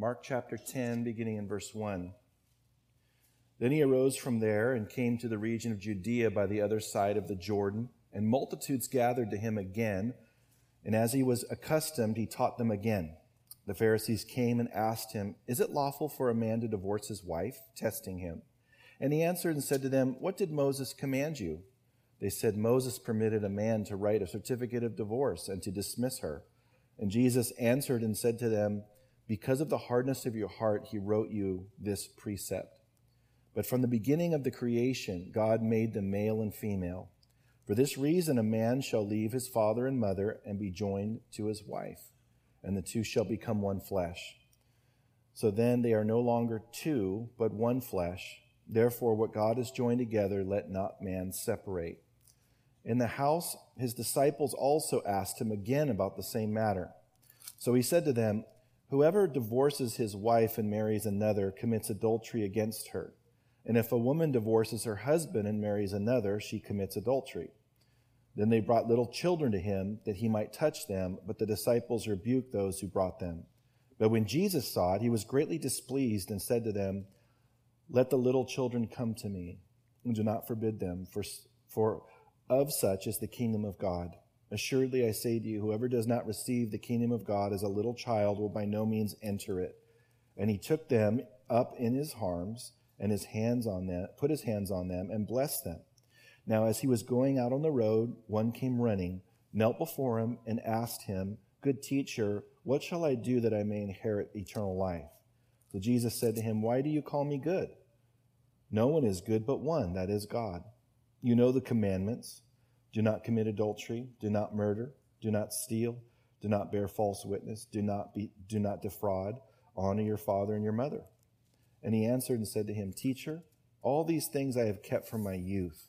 Mark chapter 10, beginning in verse 1. Then he arose from there and came to the region of Judea by the other side of the Jordan, and multitudes gathered to him again. And as he was accustomed, he taught them again. The Pharisees came and asked him, "Is it lawful for a man to divorce his wife?" testing him. And he answered and said to them, "What did Moses command you?" They said, "Moses permitted a man to write a certificate of divorce and to dismiss her." And Jesus answered and said to them, "Because of the hardness of your heart, he wrote you this precept. But from the beginning of the creation, God made them male and female. For this reason, a man shall leave his father and mother and be joined to his wife, and the two shall become one flesh. So then they are no longer two, but one flesh. Therefore, what God has joined together, let not man separate." In the house, his disciples also asked him again about the same matter. So he said to them, "Whoever divorces his wife and marries another commits adultery against her. And if a woman divorces her husband and marries another, she commits adultery." Then they brought little children to him that he might touch them, but the disciples rebuked those who brought them. But when Jesus saw it, he was greatly displeased and said to them, "Let the little children come to me, and do not forbid them, for of such is the kingdom of God. Assuredly, I say to you, whoever does not receive the kingdom of God as a little child will by no means enter it." And he took them up in his arms, and put his hands on them and blessed them. Now as he was going out on the road, one came running, knelt before him, and asked him, "Good teacher, what shall I do that I may inherit eternal life?" So Jesus said to him, "Why do you call me good? No one is good but one, that is God. You know the commandments: do not commit adultery, do not murder, do not steal, do not bear false witness, do not defraud, honor your father and your mother." And he answered and said to him, "Teacher, all these things I have kept from my youth."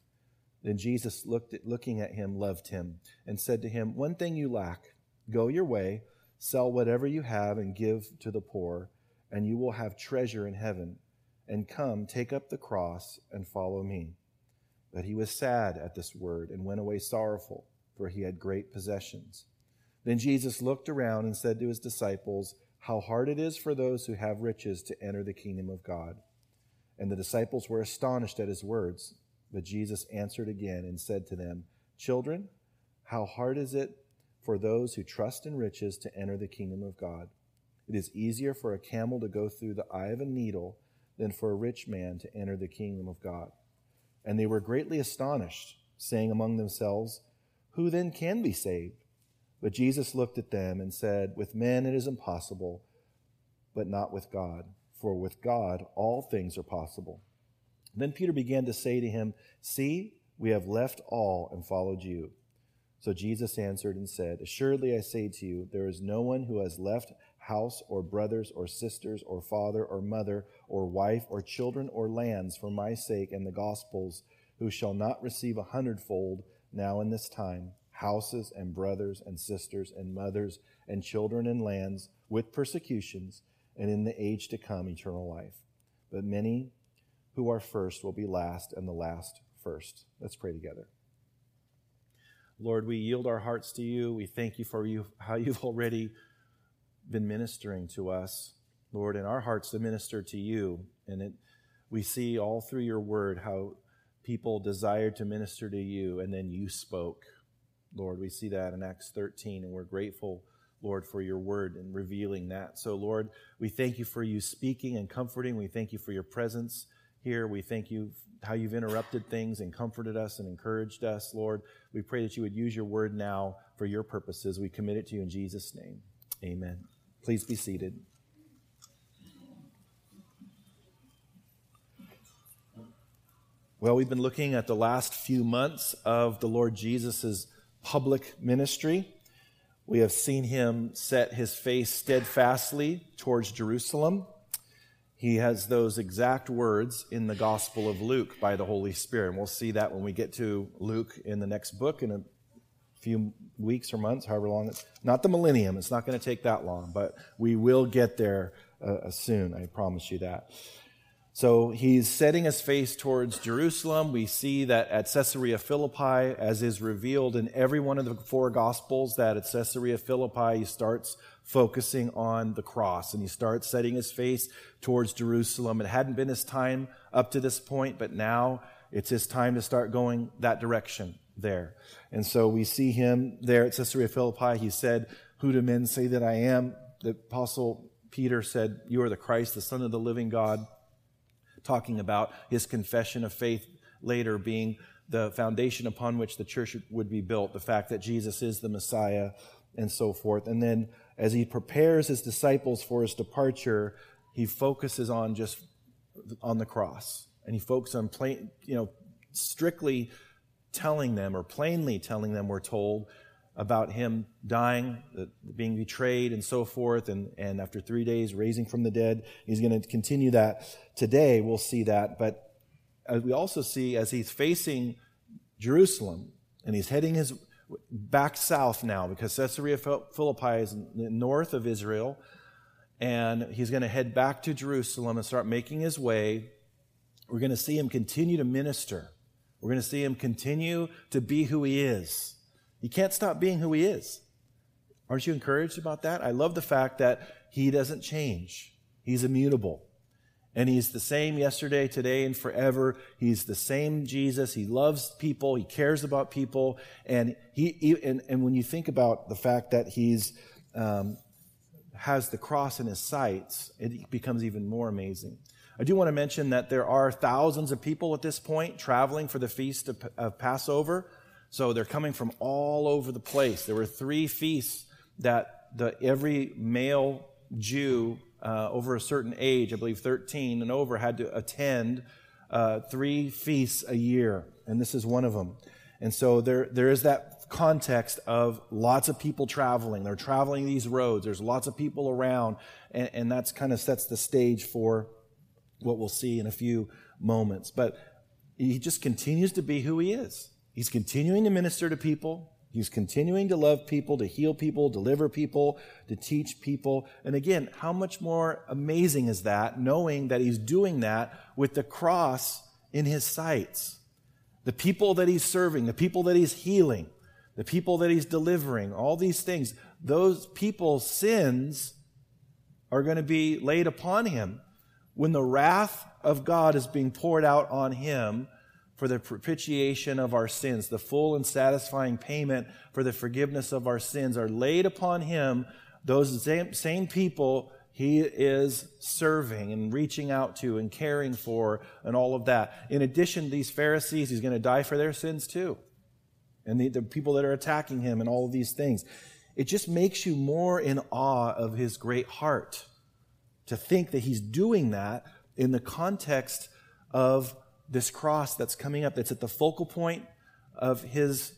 Then Jesus, looking at him, loved him and said to him, "One thing you lack. Go your way, sell whatever you have and give to the poor, and you will have treasure in heaven. And come, take up the cross and follow me." But he was sad at this word and went away sorrowful, for he had great possessions. Then Jesus looked around and said to his disciples, "How hard it is for those who have riches to enter the kingdom of God." And the disciples were astonished at his words. But Jesus answered again and said to them, "Children, how hard is it for those who trust in riches to enter the kingdom of God? It is easier for a camel to go through the eye of a needle than for a rich man to enter the kingdom of God." And they were greatly astonished, saying among themselves, "Who then can be saved?" But Jesus looked at them and said, "With men it is impossible, but not with God. For with God all things are possible." Then Peter began to say to him, "See, we have left all and followed you." So Jesus answered and said, "Assuredly I say to you, there is no one who has left house or brothers or sisters or father or mother or wife or children or lands for my sake and the Gospels, who shall not receive 100-fold now in this time, houses and brothers and sisters and mothers and children and lands, with persecutions, and in the age to come eternal life. But many who are first will be last, and the last first." Let's pray together. Lord, we yield our hearts to you. We thank you for how you've already been ministering to us, Lord, in our hearts to minister to you. And we see all through your word how people desired to minister to you, and then you spoke. Lord, we see that in Acts 13, and we're grateful, Lord, for your word and revealing that. So, Lord, we thank you for you speaking and comforting. We thank you for your presence here. We thank you how you've interrupted things and comforted us and encouraged us, Lord. We pray that you would use your word now for your purposes. We commit it to you in Jesus' name. Amen. Please be seated. Well, we've been looking at the last few months of the Lord Jesus' public ministry. We have seen him set his face steadfastly towards Jerusalem. He has those exact words in the Gospel of Luke by the Holy Spirit. And we'll see that when we get to Luke in the next book in a few weeks or months, however long. It's not the millennium. It's not going to take that long, but we will get there soon. I promise you that. So he's setting his face towards Jerusalem. We see that at Caesarea Philippi, as is revealed in every one of the four Gospels, that at Caesarea Philippi he starts focusing on the cross, and he starts setting his face towards Jerusalem. It hadn't been his time up to this point, but now it's his time to start going that direction there. And so we see him there at Caesarea Philippi. He said, "Who do men say that I am?" The Apostle Peter said, "You are the Christ, the Son of the living God," talking about his confession of faith later being the foundation upon which the church would be built, the fact that Jesus is the Messiah, and so forth. And then as he prepares his disciples for his departure, he focuses on just on the cross. And he focuses on strictly telling them, or plainly telling them, we're told, about him dying, being betrayed, and so forth, and after 3 days raising from the dead. He's going to continue that today. We'll see that. But we also see, as he's facing Jerusalem, and he's heading his back south now, because Caesarea Philippi is north of Israel, and he's going to head back to Jerusalem and start making his way. We're going to see him continue to minister. We're going to see him continue to be who he is. He can't stop being who he is. Aren't you encouraged about that? I love the fact that he doesn't change. He's immutable. And he's the same yesterday, today, and forever. He's the same Jesus. He loves people. He cares about people. And he when you think about the fact that he's has the cross in his sights, it becomes even more amazing. I do want to mention that there are thousands of people at this point traveling for the feast of Passover. So they're coming from all over the place. There were three feasts that every male Jew over a certain age, I believe 13 and over, had to attend three feasts a year. And this is one of them. And so there is that context of lots of people traveling. They're traveling these roads. There's lots of people around. And that's kind of sets the stage for what we'll see in a few moments. But he just continues to be who he is. He's continuing to minister to people. He's continuing to love people, to heal people, deliver people, to teach people. And again, how much more amazing is that, knowing that he's doing that with the cross in his sights? The people that he's serving, the people that he's healing, the people that he's delivering, all these things, those people's sins are going to be laid upon him when the wrath of God is being poured out on him for the propitiation of our sins. The full and satisfying payment for the forgiveness of our sins are laid upon him. Those same people he is serving and reaching out to and caring for and all of that. In addition, these Pharisees, he's going to die for their sins too. And the people that are attacking him and all of these things. It just makes you more in awe of his great heart to think that he's doing that in the context of this cross that's coming up, that's at the focal point of his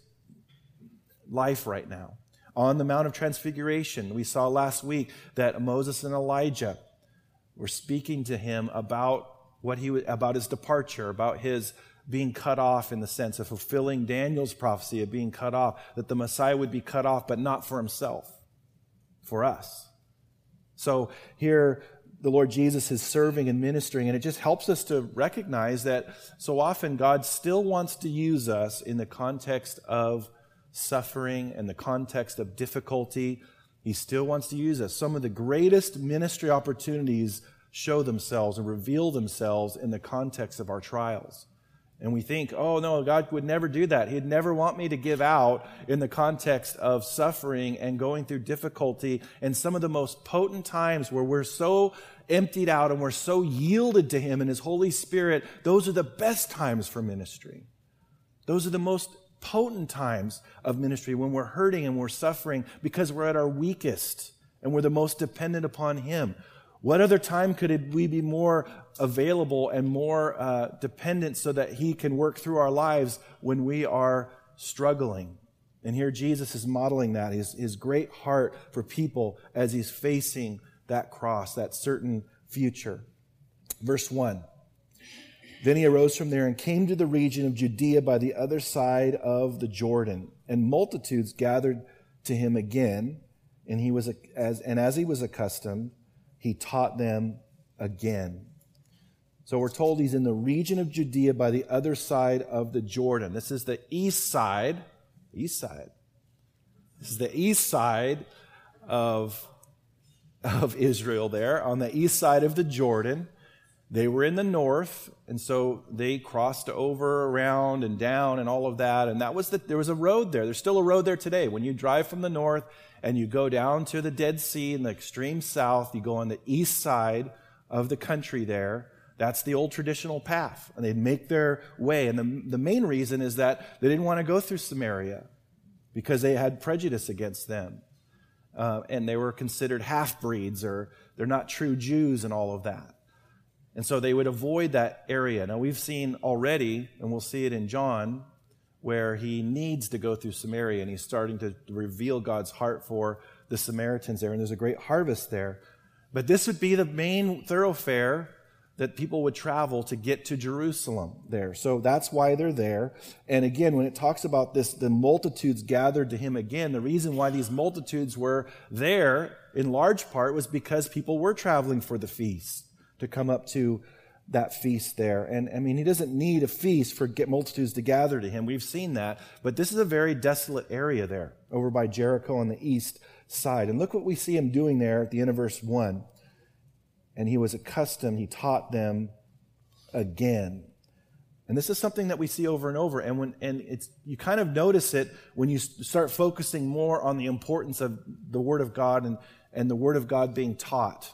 life right now. On the Mount of Transfiguration, we saw last week that Moses and Elijah were speaking to him about about his departure, about his being cut off, in the sense of fulfilling Daniel's prophecy of being cut off, that the Messiah would be cut off, but not for himself, for us. So here, the Lord Jesus is serving and ministering, and it just helps us to recognize that so often God still wants to use us in the context of suffering and the context of difficulty. He still wants to use us. Some of the greatest ministry opportunities show themselves and reveal themselves in the context of our trials. And we think, oh no, God would never do that. He'd never want me to give out in the context of suffering and going through difficulty. And some of the most potent times where we're so emptied out and we're so yielded to him and his Holy Spirit, those are the best times for ministry. Those are the most potent times of ministry, when we're hurting and we're suffering because we're at our weakest and we're the most dependent upon him. What other time could we be more available and more dependent so that he can work through our lives when we are struggling? And here Jesus is modeling that, his great heart for people as he's facing that cross, that certain future. Verse 1. Then he arose from there and came to the region of Judea by the other side of the Jordan, and multitudes gathered to him again, and as he was accustomed, he taught them again. So we're told he's in the region of Judea by the other side of the Jordan. This is the east side. East side. This is the east side of Israel there. On the east side of the Jordan. They were in the north, and so they crossed over, around, and down, and all of that. And that was there was a road there. There's still a road there today. When you drive from the north and you go down to the Dead Sea in the extreme south, you go on the east side of the country there. That's the old traditional path. And they'd make their way. And the main reason is that they didn't want to go through Samaria because they had prejudice against them. And they were considered half-breeds, or they're not true Jews and all of that. And so they would avoid that area. Now we've seen already, and we'll see it in John, where he needs to go through Samaria, and he's starting to reveal God's heart for the Samaritans there, and there's a great harvest there. But this would be the main thoroughfare that people would travel to get to Jerusalem there. So that's why they're there. And again, when it talks about this, the multitudes gathered to him again, the reason why these multitudes were there in large part was because people were traveling for the feast, to come up to that feast there. And I mean, he doesn't need a feast for multitudes to gather to him. We've seen that. But this is a very desolate area there, over by Jericho on the east side. And look what we see him doing there at the end of verse 1. And he was accustomed, he taught them again. And this is something that we see over and over. And you kind of notice it when you start focusing more on the importance of the Word of God and the Word of God being taught.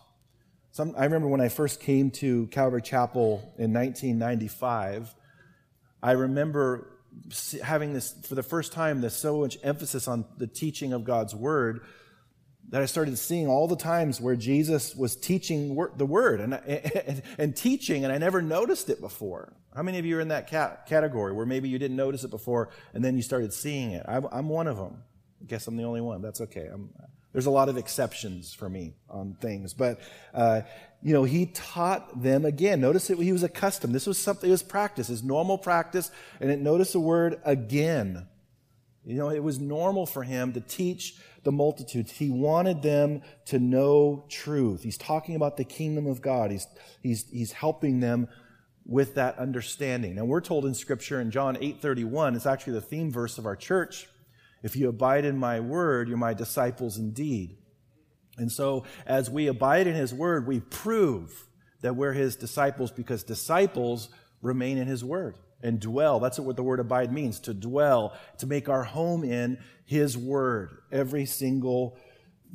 I remember when I first came to Calvary Chapel in 1995, I remember having this, for the first time, there's so much emphasis on the teaching of God's Word that I started seeing all the times where Jesus was teaching the Word and teaching, and I never noticed it before. How many of you are in that category where maybe you didn't notice it before, and then you started seeing it? I'm one of them. I guess I'm the only one. That's okay. There's a lot of exceptions for me on things. But, he taught them again. Notice that he was accustomed. This was something, it was practice, his normal practice. And notice the word again. It was normal for him to teach the multitudes. He wanted them to know truth. He's talking about the kingdom of God. He's helping them with that understanding. And we're told in Scripture in John 8:31, it's actually the theme verse of our church, if you abide in my word, you're my disciples indeed. And so as we abide in his word, we prove that we're his disciples because disciples remain in his word and dwell. That's what the word abide means, to dwell, to make our home in his word every single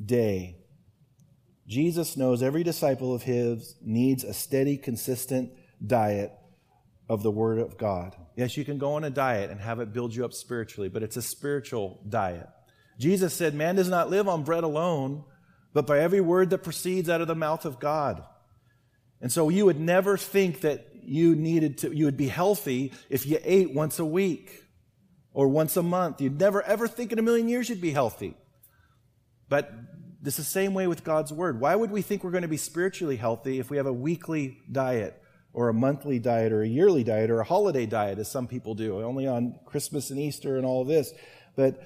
day. Jesus knows every disciple of his needs a steady, consistent diet of the Word of God. Yes, you can go on a diet and have it build you up spiritually, but it's a spiritual diet. Jesus said, man does not live on bread alone, but by every word that proceeds out of the mouth of God. And so you would never think that you would be healthy if you ate once a week or once a month. You'd never ever think in a million years you'd be healthy. But it's the same way with God's Word. Why would we think we're going to be spiritually healthy if we have a weekly diet, or a monthly diet, or a yearly diet, or a holiday diet, as some people do, only on Christmas and Easter and all of this? But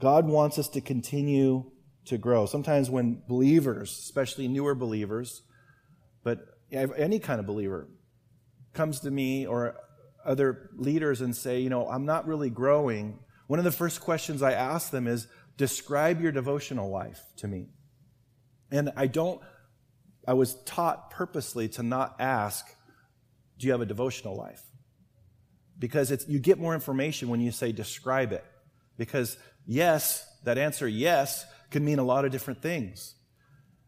God wants us to continue to grow. Sometimes when believers, especially newer believers, but any kind of believer, comes to me or other leaders and say, I'm not really growing, one of the first questions I ask them is, describe your devotional life to me. And I was taught purposely to not ask, do you have a devotional life? Because you get more information when you say describe it. Because yes, that answer yes can mean a lot of different things.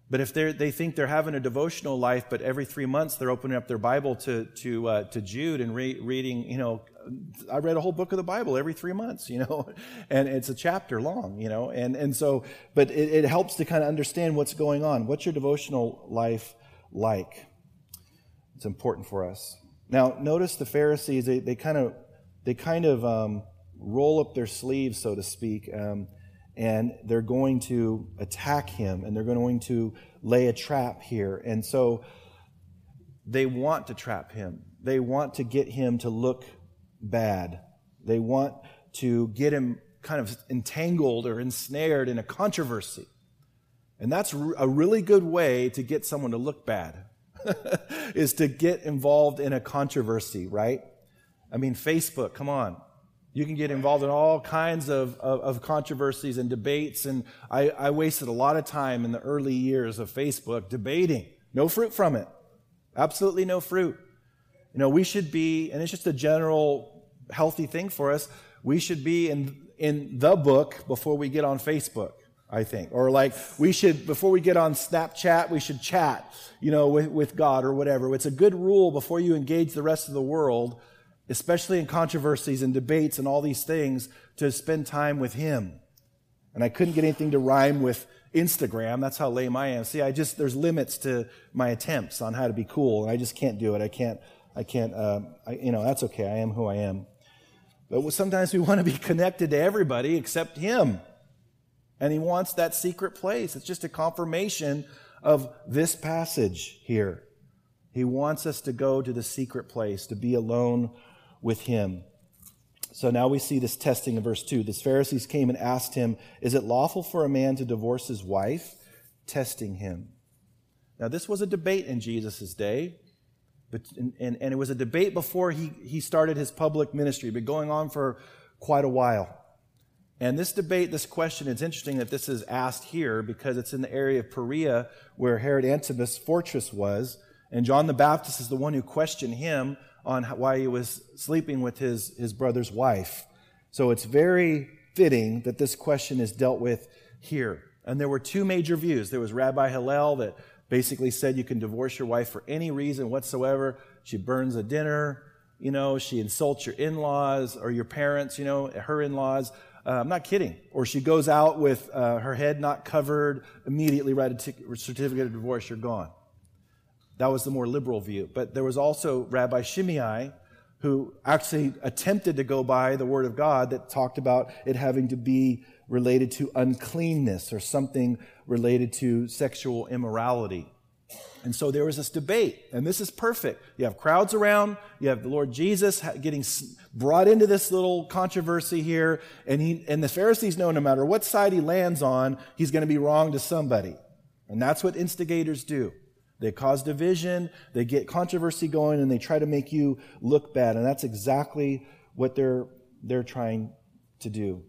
But if they think they're having a devotional life, but every 3 months they're opening up their Bible to Jude and reading, I read a whole book of the Bible every 3 months, and it's a chapter long, and so, but it helps to kind of understand what's going on. What's your devotional life like? It's important for us. Now, notice the Pharisees, they kind of roll up their sleeves, so to speak, and they're going to attack him, and they're going to lay a trap here. And so they want to trap him. They want to get him to look bad. They want to get him kind of entangled or ensnared in a controversy. And that's a really good way to get someone to look bad. is to get involved in a controversy, right? I mean, Facebook, come on. You can get involved in all kinds of controversies and debates. And I wasted a lot of time in the early years of Facebook debating. No fruit from it. Absolutely no fruit. You know, we should be, and it's just a general healthy thing for us, we should be in the book before we get on Facebook, I think. Or like we should, before we get on Snapchat, we should chat, you know, with God or whatever. It's a good rule before you engage the rest of the world, especially in controversies and debates and all these things, to spend time with Him. And I couldn't get anything to rhyme with Instagram. That's how lame I am. See, there's limits to my attempts on how to be cool, and I just can't do it. I can't, that's okay. I am who I am. But sometimes we want to be connected to everybody except Him. And He wants that secret place. It's just a confirmation of this passage here. He wants us to go to the secret place, to be alone with Him. So now we see this testing in verse 2. The Pharisees came and asked Him, is it lawful for a man to divorce his wife? Testing Him. Now this was a debate in Jesus' day, and it was a debate before he started His public ministry, but going on for quite a while. And this debate, this question, it's interesting that this is asked here because it's in the area of Perea where Herod Antipas' fortress was, and John the Baptist is the one who questioned him on why he was sleeping with his brother's wife. So it's very fitting that this question is dealt with here. And there were two major views. There was Rabbi Hillel that basically said you can divorce your wife for any reason whatsoever. She burns a dinner, you know, she insults your in-laws or your parents, you know, her in-laws. I'm not kidding. Or she goes out with her head not covered, immediately write a certificate of divorce, you're gone. That was the more liberal view. But there was also Rabbi Shimei, who actually attempted to go by the Word of God that talked about it having to be related to uncleanness or something related to sexual immorality. And so there was this debate, and this is perfect. You have crowds around, you have the Lord Jesus getting brought into this little controversy here, and the Pharisees know no matter what side he lands on, he's going to be wrong to somebody. And that's what instigators do. They cause division, they get controversy going, and they try to make you look bad. And that's exactly what they're trying to do.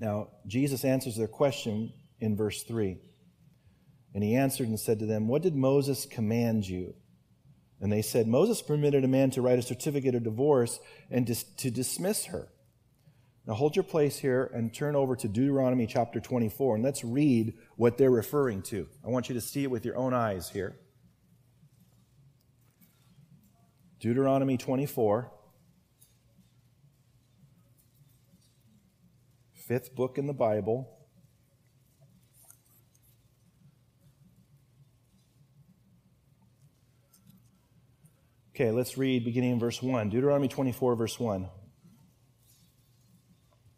Now, Jesus answers their question in verse 3. And He answered and said to them, what did Moses command you? And they said, Moses permitted a man to write a certificate of divorce and to dismiss her. Now hold your place here and turn over to Deuteronomy chapter 24, and let's read what they're referring to. I want you to see it with your own eyes here. Deuteronomy 24, fifth book in the Bible. Okay, let's read beginning in verse 1. Deuteronomy 24, verse 1.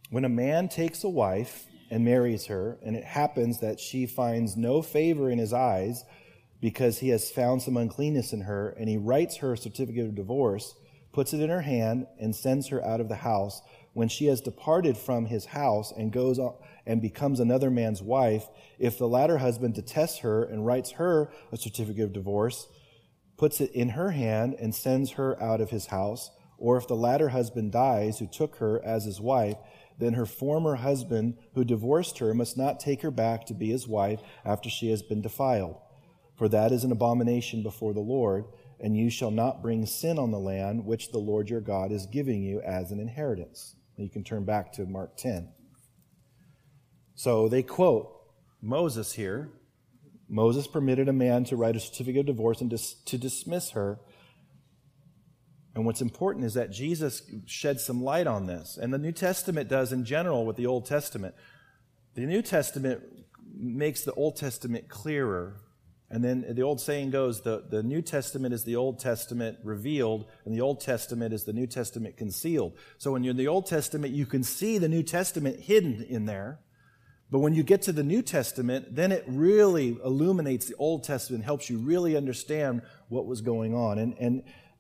When a man takes a wife and marries her, and it happens that she finds no favor in his eyes because he has found some uncleanness in her, and he writes her a certificate of divorce, puts it in her hand, and sends her out of the house, when she has departed from his house and goes on and becomes another man's wife, if the latter husband detests her and writes her a certificate of divorce, puts it in her hand, and sends her out of his house, or if the latter husband dies who took her as his wife, then her former husband who divorced her must not take her back to be his wife after she has been defiled. For that is an abomination before the Lord, and you shall not bring sin on the land which the Lord your God is giving you as an inheritance. You can turn back to Mark 10. So they quote Moses here. Moses permitted a man to write a certificate of divorce and to dismiss her. And what's important is that Jesus shed some light on this. And the New Testament does in general with the Old Testament. The New Testament makes the Old Testament clearer. And then the old saying goes, the New Testament is the Old Testament revealed, and the Old Testament is the New Testament concealed. So when you're in the Old Testament, you can see the New Testament hidden in there. But when you get to the New Testament, then it really illuminates the Old Testament, helps you really understand what was going on.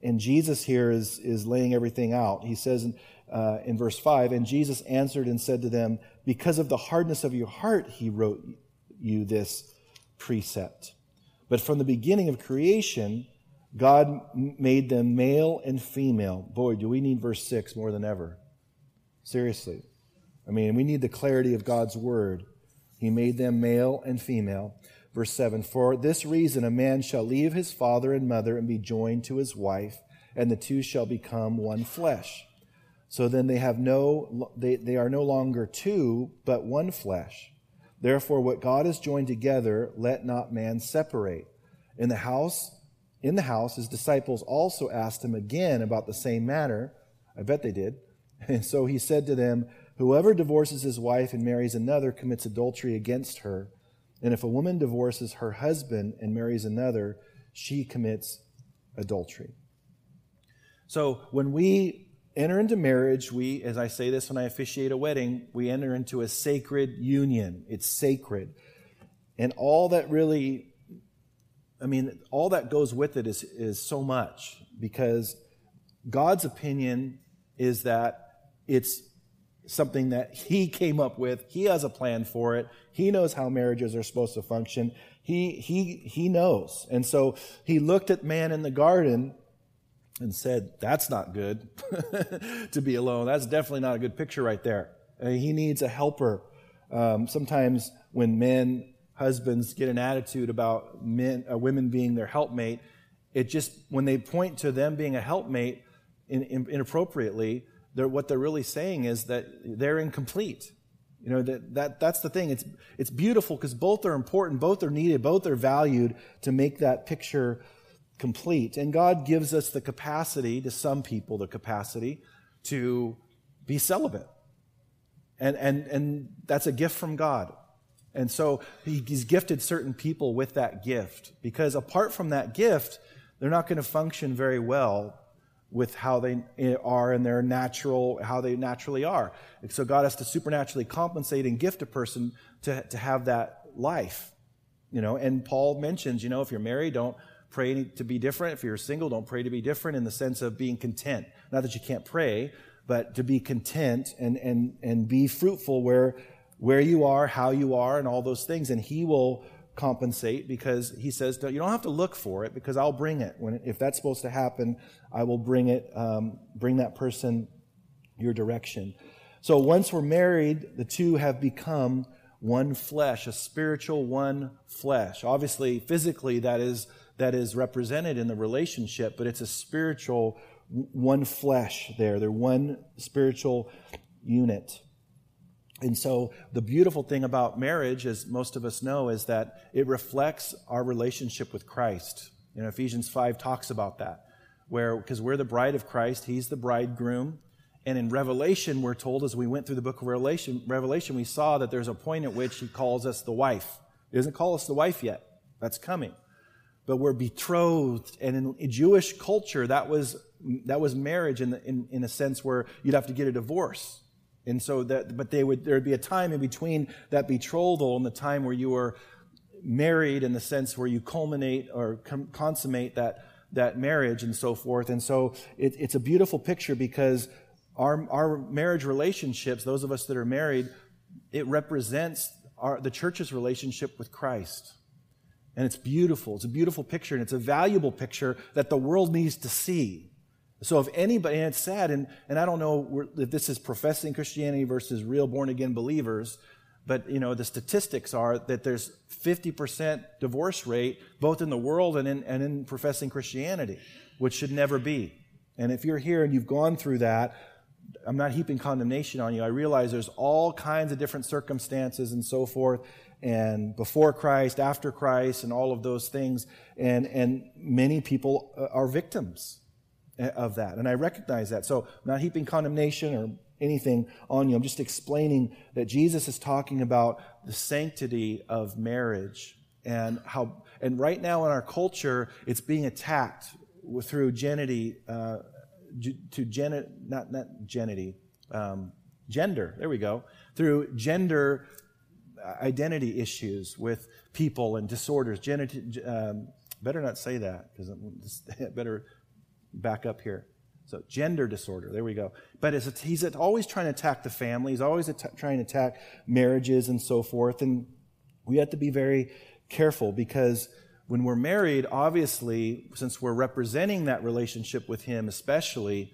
And Jesus here is laying everything out. He says in verse 5, and Jesus answered and said to them, because of the hardness of your heart, He wrote you this precept. But from the beginning of creation, God made them male and female. Boy, do we need verse 6 more than ever. Seriously. I mean, we need the clarity of God's word. He made them male and female. Verse 7, for this reason a man shall leave his father and mother and be joined to his wife, and the two shall become one flesh. So then they are no longer two, but one flesh. Therefore, what God has joined together, let not man separate. In the house, his disciples also asked him again about the same matter. I bet they did. And so he said to them, whoever divorces his wife and marries another commits adultery against her. And if a woman divorces her husband and marries another, she commits adultery. So when we enter into marriage, we, as I say this when I officiate a wedding, we enter into a sacred union. It's sacred. And all that goes with it is so much, because God's opinion is that it's something that He came up with. He has a plan for it. He knows how marriages are supposed to function. He knows. And so He looked at man in the garden and said, that's not good to be alone. That's definitely not a good picture right there. He needs a helper. Sometimes when husbands get an attitude about women being their helpmate, when they point to them being a helpmate inappropriately, what they're really saying is that they're incomplete. You know, that's the thing. It's beautiful because both are important, both are needed, both are valued to make that picture complete. And God gives us the capacity, to some people, the capacity to be celibate. And that's a gift from God. And so He's gifted certain people with that gift, because apart from that gift, they're not going to function very well with how they are and how they naturally are. And so God has to supernaturally compensate and gift a person to have that life, you know. And Paul mentions, you know, if you're married, don't pray to be different. If you're single, don't pray to be different, in the sense of being content. Not that you can't pray, but to be content and be fruitful where you are, how you are, and all those things. And He will compensate, because He says, you don't have to look for it, because I'll bring it. If that's supposed to happen, I will bring it, bring that person your direction. So once we're married, the two have become one flesh, a spiritual one flesh. Obviously, physically, that is represented in the relationship, but it's a spiritual one flesh there. They're one spiritual unit. And so the beautiful thing about marriage, as most of us know, is that it reflects our relationship with Christ. You know, Ephesians 5 talks about that, because we're the bride of Christ, He's the bridegroom. And in Revelation, we're told, as we went through the book of Revelation, we saw that there's a point at which He calls us the wife. He doesn't call us the wife yet. That's coming. But we're betrothed, and in Jewish culture, that was marriage in a sense where you'd have to get a divorce. And so there'd be a time in between that betrothal and the time where you were married, in the sense where you culminate or consummate that marriage and so forth. And so it's a beautiful picture, because our marriage relationships, those of us that are married, it represents the church's relationship with Christ. And it's beautiful. It's a beautiful picture, and it's a valuable picture that the world needs to see. So if anybody, and it's sad, and I don't know if this is professing Christianity versus real born-again believers, but, you know, the statistics are that there's 50% divorce rate, both in the world and in professing Christianity, which should never be. And if you're here and you've gone through that, I'm not heaping condemnation on you. I realize there's all kinds of different circumstances and so forth, and before Christ, after Christ, and all of those things, and many people are victims of that, and I recognize that. So I'm not heaping condemnation or anything on you. I'm just explaining that Jesus is talking about the sanctity of marriage, and how. And right now in our culture, it's being attacked through gender. There we go. Through gender identity issues with people and disorders. Better not say that, because better. Back up here. So gender disorder, there we go. But he's always trying to attack the family. He's always trying to attack marriages and so forth. And we have to be very careful, because When we're married, obviously, since we're representing that relationship with Him especially,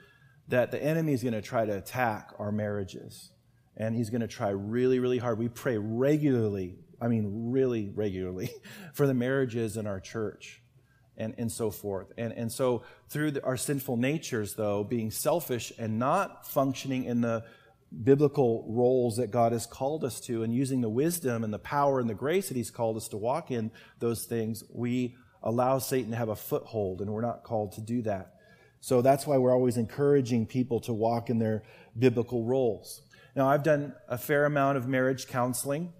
that the enemy is going to try to attack our marriages. And he's going to try really, really hard. We pray regularly, I mean really regularly, for the marriages in our church and so forth. And so through our sinful natures, though, being selfish and not functioning in the biblical roles that God has called us to, and using the wisdom and the power and the grace that He's called us to walk in those things, we allow Satan to have a foothold, and we're not called to do that. So that's why we're always encouraging people to walk in their biblical roles. Now, I've done a fair amount of marriage counseling,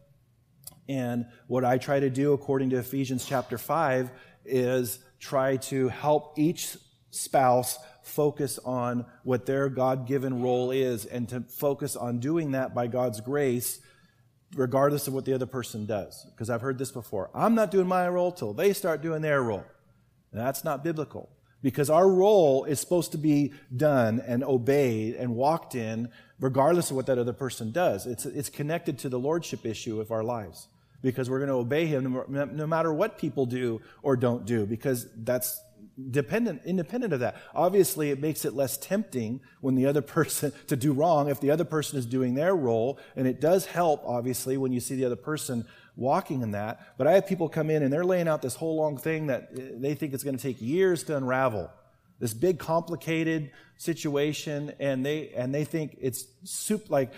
and what I try to do, according to Ephesians chapter 5, is try to help each spouse focus on what their God-given role is, and to focus on doing that by God's grace, regardless of what the other person does. Because I've heard this before: I'm not doing my role till they start doing their role. And that's not biblical, because our role is supposed to be done and obeyed and walked in regardless of what that other person does. It's connected to the lordship issue of our lives, because we're going to obey Him no matter what people do or don't do, because that's independent of that. Obviously, it makes it less tempting when the other person to do wrong if the other person is doing their role, and it does help, obviously, when you see the other person walking in that. But I have people come in and they're laying out this whole long thing that they think it's going to take years to unravel, this big complicated situation, and they think it's soup. Like,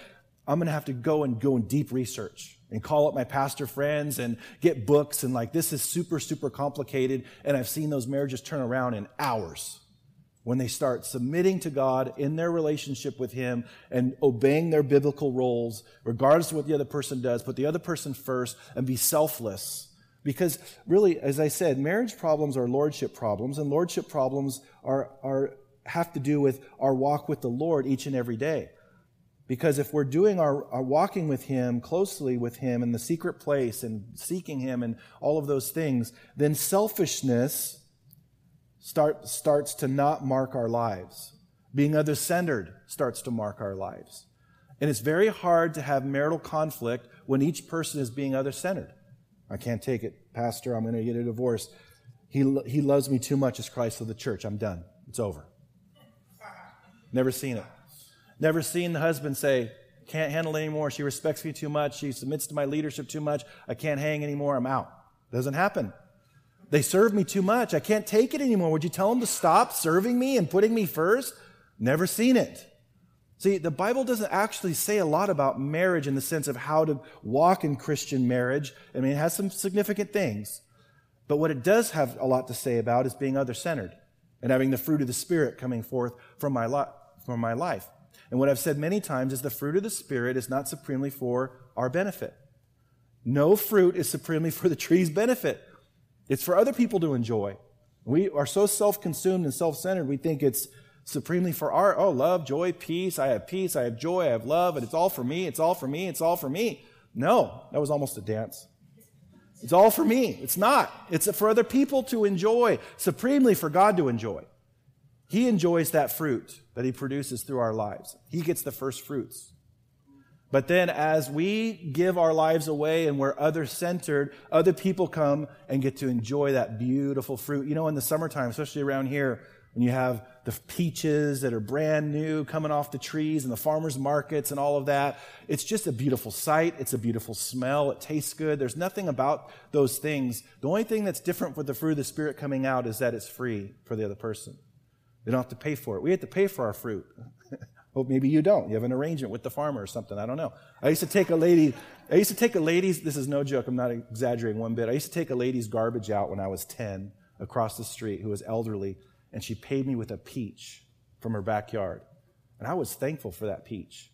I'm going to have to go in deep research and call up my pastor friends and get books, and like, this is super, super complicated. And I've seen those marriages turn around in hours when they start submitting to God in their relationship with Him and obeying their biblical roles, regardless of what the other person does. Put the other person first and be selfless. Because really, as I said, marriage problems are lordship problems, and lordship problems have to do with our walk with the Lord each and every day. Because if we're doing our walking with Him, closely with Him in the secret place and seeking Him and all of those things, then selfishness starts to not mark our lives. Being other-centered starts to mark our lives. And it's very hard to have marital conflict when each person is being other-centered. I can't take it, Pastor, I'm going to get a divorce. He loves me too much as Christ of the church. I'm done. It's over. Never seen it. Never seen the husband say, can't handle it anymore, she respects me too much, she submits to my leadership too much, I can't hang anymore, I'm out. Doesn't happen. They serve me too much, I can't take it anymore. Would you tell them to stop serving me and putting me first? Never seen it. See, the Bible doesn't actually say a lot about marriage in the sense of how to walk in Christian marriage. I mean, it has some significant things. But what it does have a lot to say about is being other-centered and having the fruit of the Spirit coming forth from my life. And what I've said many times is the fruit of the Spirit is not supremely for our benefit. No fruit is supremely for the tree's benefit. It's for other people to enjoy. We are so self-consumed and self-centered, we think it's supremely for our, love, joy, peace, I have joy, I have love, and it's all for me, it's all for me, it's all for me. No, that was almost a dance. It's all for me. It's not. It's for other people to enjoy, supremely for God to enjoy. He enjoys that fruit that He produces through our lives. He gets the first fruits. But then as we give our lives away and we're other-centered, other people come and get to enjoy that beautiful fruit. You know, in the summertime, especially around here, when you have the peaches that are brand new coming off the trees and the farmers markets and all of that, it's just a beautiful sight. It's a beautiful smell. It tastes good. There's nothing about those things. The only thing that's different with the fruit of the Spirit coming out is that it's free for the other person. They don't have to pay for it. We have to pay for our fruit. Well, maybe you don't. You have an arrangement with the farmer or something. I don't know. I used to take a lady's, this is no joke, I'm not exaggerating one bit. I used to take a lady's garbage out when I was 10 across the street who was elderly, and she paid me with a peach from her backyard. And I was thankful for that peach.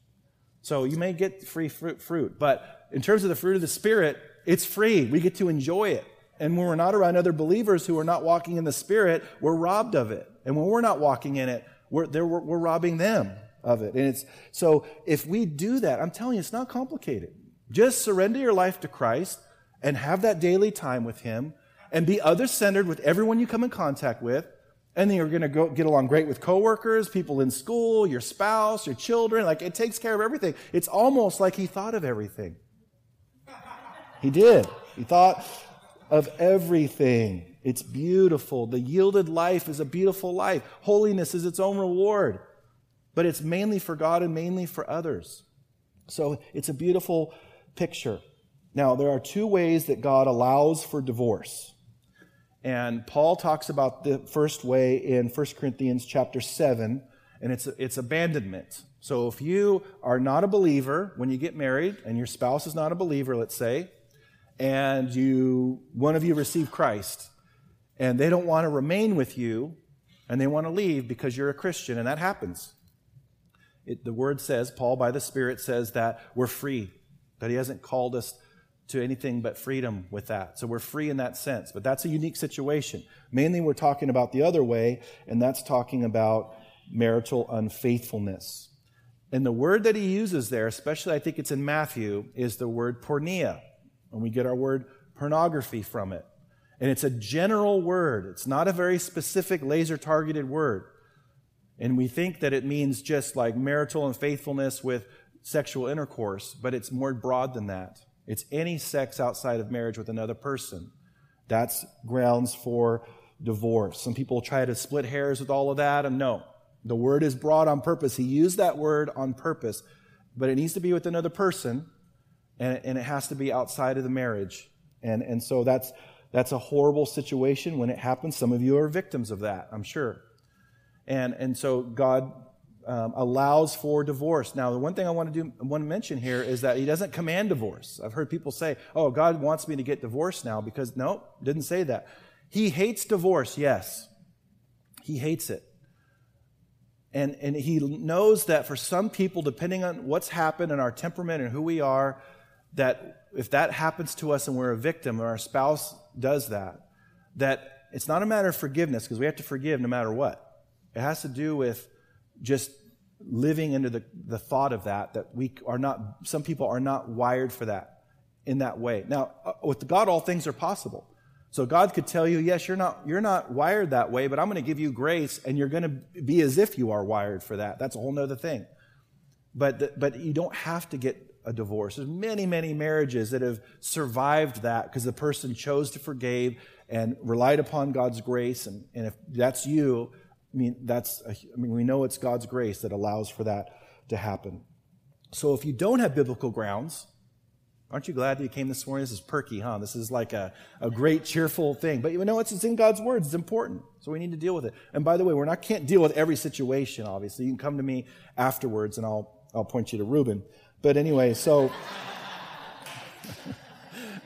So you may get free fruit, but in terms of the fruit of the Spirit, it's free. We get to enjoy it. And when we're not around other believers who are not walking in the Spirit, we're robbed of it. And when we're not walking in it, we're robbing them of it. And so if we do that, I'm telling you, it's not complicated. Just surrender your life to Christ and have that daily time with Him and be other-centered with everyone you come in contact with. And then you're going to get along great with coworkers, people in school, your spouse, your children. Like, it takes care of everything. It's almost like He thought of everything. He did. He thought of everything. It's beautiful. The yielded life is a beautiful life. Holiness is its own reward, but it's mainly for God and mainly for others. So it's a beautiful picture. Now, there are two ways that God allows for divorce. And Paul talks about the first way in 1 Corinthians chapter 7, and it's abandonment. So if you are not a believer when you get married, and your spouse is not a believer, let's say, and one of you received Christ, and they don't want to remain with you, and they want to leave because you're a Christian, and that happens. The Word says, Paul by the Spirit says that we're free, that He hasn't called us to anything but freedom with that. So we're free in that sense, but that's a unique situation. Mainly we're talking about the other way, and that's talking about marital unfaithfulness. And the word that he uses there, especially I think it's in Matthew, is the word porneia, and we get our word pornography from it. And it's a general word. It's not a very specific laser-targeted word. And we think that it means just like marital unfaithfulness with sexual intercourse, but it's more broad than that. It's any sex outside of marriage with another person. That's grounds for divorce. Some people try to split hairs with all of that, and no. The word is broad on purpose. He used that word on purpose, but it needs to be with another person, and it has to be outside of the marriage. And so that's a horrible situation when it happens. Some of you are victims of that, I'm sure. And so God allows for divorce. Now, the one thing I want to mention here is that He doesn't command divorce. I've heard people say, "Oh, God wants me to get divorced now," because no, didn't say that. He hates divorce. Yes, He hates it, and He knows that for some people, depending on what's happened and our temperament and who we are, that if that happens to us and we're a victim or our spouse does that it's not a matter of forgiveness, because we have to forgive no matter what. It has to do with just living under the thought of that we are not, some people are not wired for that in that way. Now, with God, all things are possible. So God could tell you, yes, you're not wired that way, but I'm going to give you grace, and you're going to be as if you are wired for that. That's a whole other thing. But you don't have to get a divorce. There's many, many marriages that have survived that because the person chose to forgive and relied upon God's grace, and if that's you, we know it's God's grace that allows for that to happen. So if you don't have biblical grounds, aren't you glad that you came this morning? This is perky, huh? This is like a great, cheerful thing. But you know, it's in God's words. It's important. So we need to deal with it. And by the way, can't deal with every situation, obviously. You can come to me afterwards, and I'll point you to Reuben. But anyway, so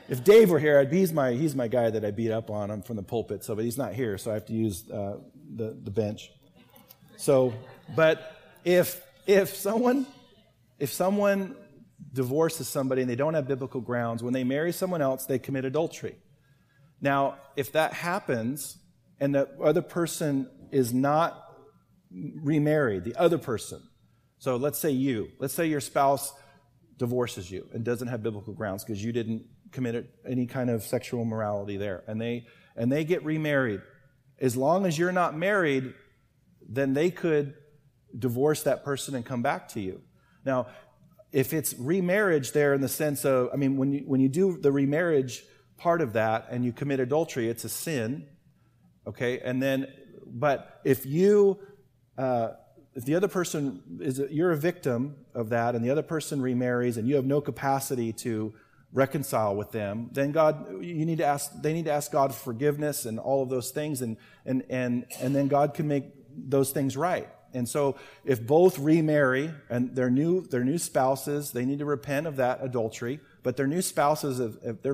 if Dave were here, he's my guy that I beat up on. I'm from the pulpit, but he's not here, so I have to use the bench. So, but if someone divorces somebody and they don't have biblical grounds, when they marry someone else, they commit adultery. Now, if that happens and the other person is not remarried, the other person, so let's say your spouse divorces you and doesn't have biblical grounds because you didn't commit any kind of sexual immorality there, and they get remarried. As long as you're not married, then they could divorce that person and come back to you. Now, if it's remarriage there in the sense of, when you do the remarriage part of that and you commit adultery, it's a sin, okay? And then, but if the other person you're a victim of that and the other person remarries and you have no capacity to reconcile with them, then God, they need to ask God for forgiveness and all of those things, and then God can make those things right. And so if both remarry and their new spouses, they need to repent of that adultery, but their new spouses, if they're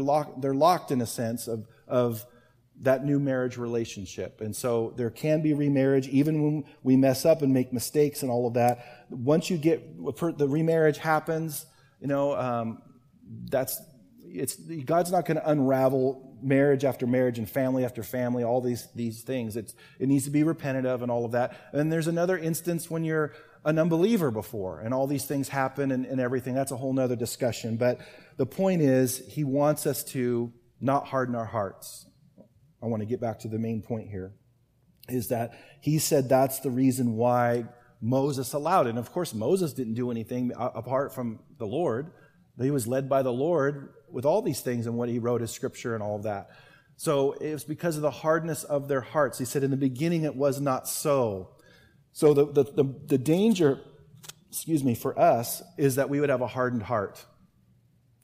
locked in a sense of that new marriage relationship. And so there can be remarriage even when we mess up and make mistakes and all of that. Once you get the remarriage happens, God's not going to unravel marriage after marriage and family after family, all these things. It needs to be repented of and all of that. And there's another instance when you're an unbeliever before and all these things happen and everything. That's a whole nother discussion. But the point is, He wants us to not harden our hearts. I want to get back to the main point here, is that He said that's the reason why Moses allowed it. And of course, Moses didn't do anything apart from the Lord. He was led by the Lord with all these things and what He wrote as Scripture and all of that. So it was because of the hardness of their hearts. He said, in the beginning it was not so. So the danger, for us is that we would have a hardened heart.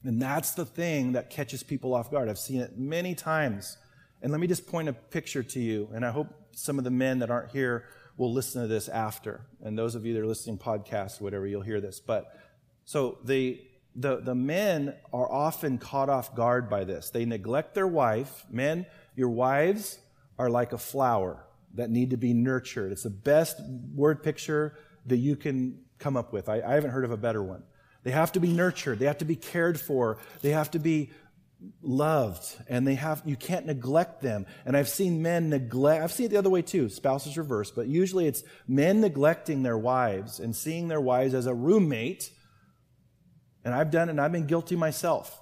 And that's the thing that catches people off guard. I've seen it many times. And let me just point a picture to you, and I hope some of the men that aren't here will listen to this after. And those of you that are listening podcasts or whatever, you'll hear this. But so the men are often caught off guard by this. They neglect their wife. Men, your wives are like a flower that need to be nurtured. It's the best word picture that you can come up with. I haven't heard of a better one. They have to be nurtured. They have to be cared for. They have to be loved, and you can't neglect them. And I've seen men neglect, I've seen it the other way too, spouses reverse, but usually it's men neglecting their wives and seeing their wives as a roommate. And I've done it, and I've been guilty myself,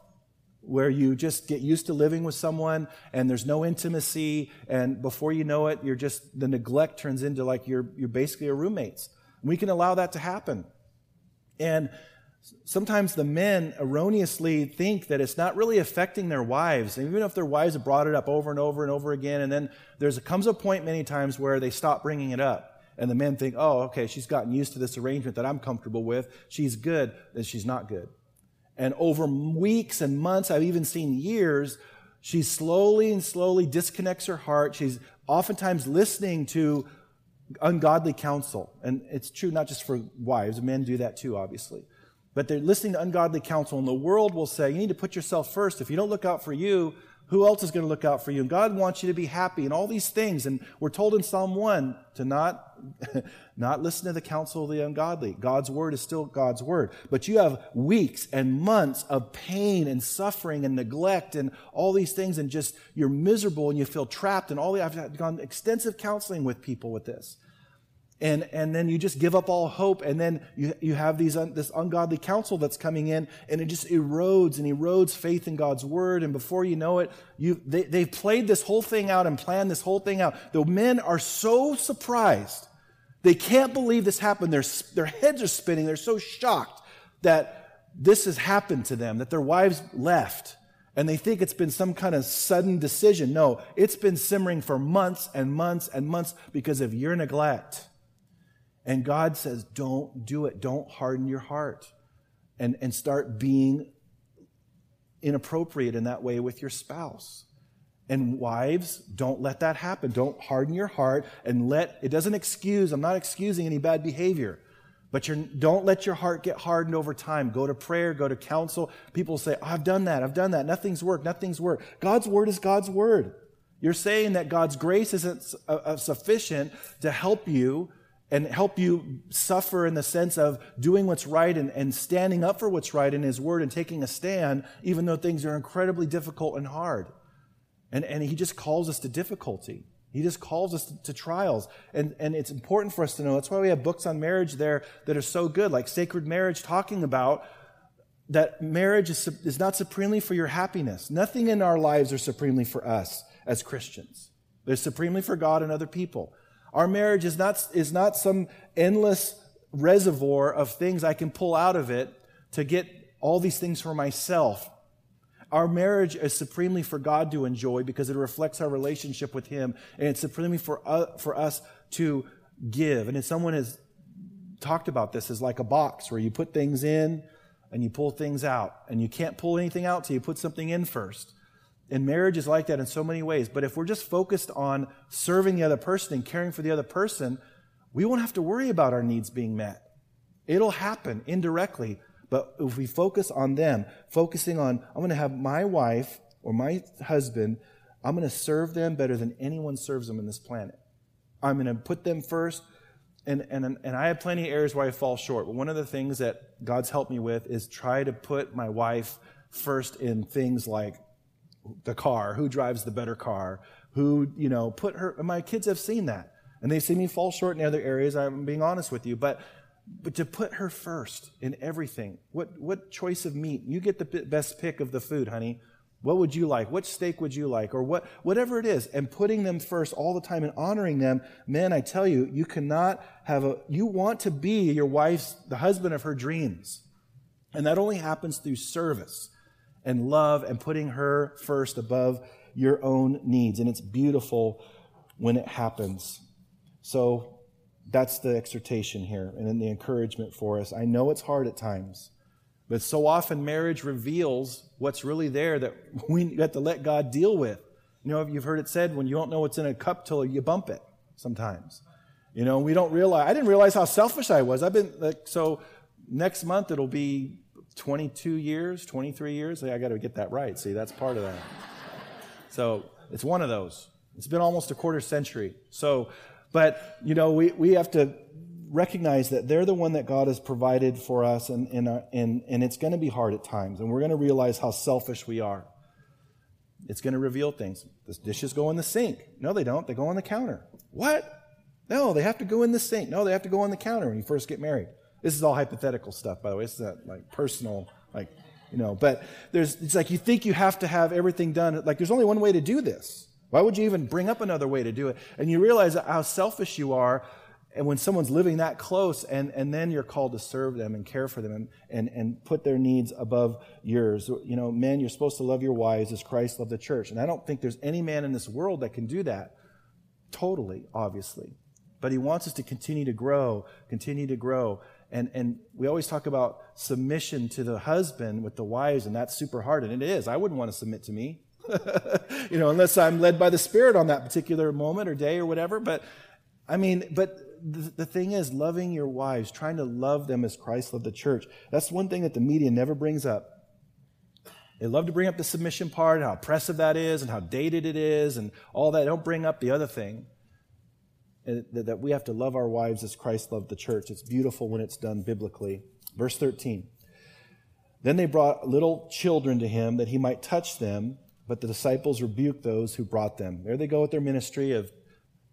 where you just get used to living with someone and there's no intimacy, and before you know it, the neglect turns into like you're basically a roommates. We can allow that to happen. And sometimes the men erroneously think that it's not really affecting their wives. And even if their wives have brought it up over and over and over again, and then comes a point many times where they stop bringing it up. And the men think, oh, okay, she's gotten used to this arrangement that I'm comfortable with. She's good, and she's not good. And over weeks and months, I've even seen years, she slowly and slowly disconnects her heart. She's oftentimes listening to ungodly counsel. And it's true not just for wives. Men do that too, obviously. But they're listening to ungodly counsel, and the world will say, you need to put yourself first. If you don't look out for you, who else is going to look out for you? And God wants you to be happy and all these things. And we're told in Psalm 1 to not listen to the counsel of the ungodly. God's word is still God's word. But you have weeks and months of pain and suffering and neglect and all these things, and just you're miserable and you feel trapped. And I've gone extensive counseling with people with this. And then you just give up all hope, and then you have this ungodly counsel that's coming in, and it just erodes and erodes faith in God's word. And before you know it, they've played this whole thing out and planned this whole thing out. The men are so surprised. They can't believe this happened. Their heads are spinning. They're so shocked that this has happened to them, that their wives left. And they think it's been some kind of sudden decision. No, it's been simmering for months and months and months because of your neglect. And God says, don't do it. Don't harden your heart and start being inappropriate in that way with your spouse. And wives, don't let that happen. Don't harden your heart and I'm not excusing any bad behavior, but don't let your heart get hardened over time. Go to prayer, go to counsel. People say, oh, I've done that. Nothing's worked. God's word is God's word. You're saying that God's grace isn't sufficient to help you and help you suffer in the sense of doing what's right and standing up for what's right in His Word and taking a stand, even though things are incredibly difficult and hard. And He just calls us to difficulty. He just calls us to trials. And it's important for us to know. That's why we have books on marriage there that are so good, like Sacred Marriage, talking about that marriage is not supremely for your happiness. Nothing in our lives are supremely for us as Christians. They're supremely for God and other people. Our marriage is not some endless reservoir of things I can pull out of it to get all these things for myself. Our marriage is supremely for God to enjoy because it reflects our relationship with Him, and it's supremely for us to give. And if someone has talked about this as like a box where you put things in and you pull things out, and you can't pull anything out till you put something in first. And marriage is like that in so many ways. But if we're just focused on serving the other person and caring for the other person, we won't have to worry about our needs being met. It'll happen indirectly. But if we focus on them, focusing on, I'm going to have my wife or my husband, I'm going to serve them better than anyone serves them on this planet. I'm going to put them first. And I have plenty of areas where I fall short. But one of the things that God's helped me with is try to put my wife first in things like the car, who drives the better car, my kids have seen that, and they see me fall short in other areas, I'm being honest with you, but to put her first in everything. What choice of meat? You get the best pick of the food, honey. What would you like? What steak would you like? Or whatever it is, and putting them first all the time and honoring them. Man, I tell you, you cannot have you want to be the husband of her dreams. And that only happens through service and love and putting her first above your own needs. And it's beautiful when it happens. So that's the exhortation here and then the encouragement for us. I know it's hard at times, but so often marriage reveals what's really there that we have to let God deal with. You know, you've heard it said, when you don't know what's in a cup till you bump it sometimes. You know, we don't realize, I didn't realize how selfish I was. I've been like, so next month it'll be 22 years, 23 years. I got to get that right. See, that's part of that. So it's one of those. It's been almost a quarter century. So, but, you know, we have to recognize that they're the one that God has provided for us, and it's going to be hard at times, and we're going to realize how selfish we are. It's going to reveal things. The dishes go in the sink. No, they don't. They go on the counter. What? No, they have to go in the sink. No, they have to go on the counter when you first get married. This is all hypothetical stuff, by the way. It's not like personal, like, you know, but it's like you think you have to have everything done. Like, there's only one way to do this. Why would you even bring up another way to do it? And you realize how selfish you are, and when someone's living that close, and then you're called to serve them and care for them and put their needs above yours. You know, men, you're supposed to love your wives as Christ loved the church. And I don't think there's any man in this world that can do that totally, obviously. But he wants us to continue to grow. And we always talk about submission to the husband with the wives, and that's super hard, and it is. I wouldn't want to submit to me, you know, unless I'm led by the Spirit on that particular moment or day or whatever. But, I mean, the thing is, loving your wives, trying to love them as Christ loved the church. That's one thing that the media never brings up. They love to bring up the submission part, and how oppressive that is, and how dated it is, and all that. Don't bring up the other thing, that we have to love our wives as Christ loved the church. It's beautiful when it's done biblically. Verse 13. Then they brought little children to him that he might touch them, but the disciples rebuked those who brought them. There they go with their ministry of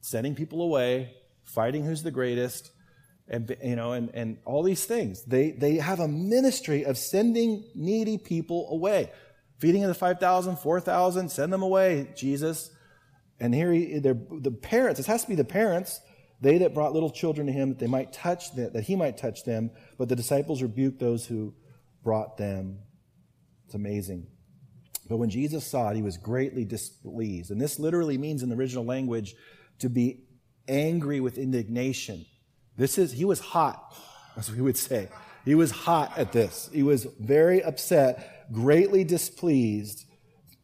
sending people away, fighting who's the greatest, and you know, and all these things. They have a ministry of sending needy people away. Feeding of the 5,000, 4,000, send them away, Jesus. And here the parents, it has to be the parents, they that brought little children to him that they might touch them, that he might touch them, but the disciples rebuked those who brought them. It's amazing. But when Jesus saw it, he was greatly displeased. And this literally means in the original language to be angry with indignation. He was hot, as we would say. He was hot at this. He was very upset, greatly displeased.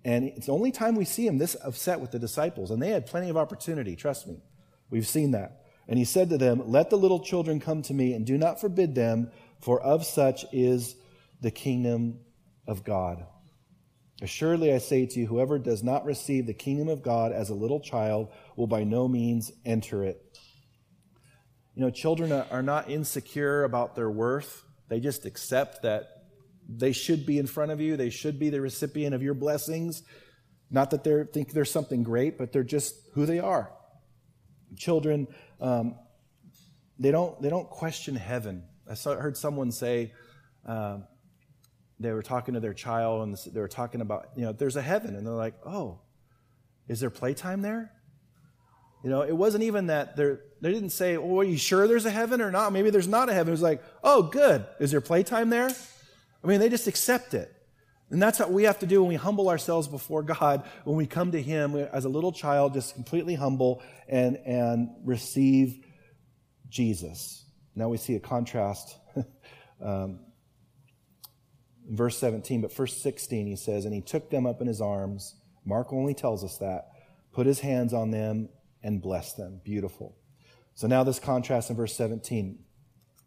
And it's the only time we see him this upset with the disciples. And they had plenty of opportunity, trust me. We've seen that. And he said to them, "Let the little children come to me, and do not forbid them, for of such is the kingdom of God. Assuredly I say to you, whoever does not receive the kingdom of God as a little child will by no means enter it." You know, children are not insecure about their worth. They just accept that they should be in front of you. They should be the recipient of your blessings. Not that they think they're something great, but they're just who they are. Children, they don't question heaven. I heard someone say they were talking to their child, and they were talking about, you know, there's a heaven, and they're like, "Oh, is there playtime there?" You know, it wasn't even that they didn't say, "Oh, are you sure there's a heaven or not? Maybe there's not a heaven." It was like, "Oh, good. Is there playtime there?" I mean, they just accept it. And that's what we have to do when we humble ourselves before God, when we come to Him as a little child, just completely humble and receive Jesus. Now we see a contrast. In verse 17, but verse 16 he says, "And he took them up in his arms," Mark only tells us that, "put his hands on them and blessed them." Beautiful. So now this contrast in verse 17.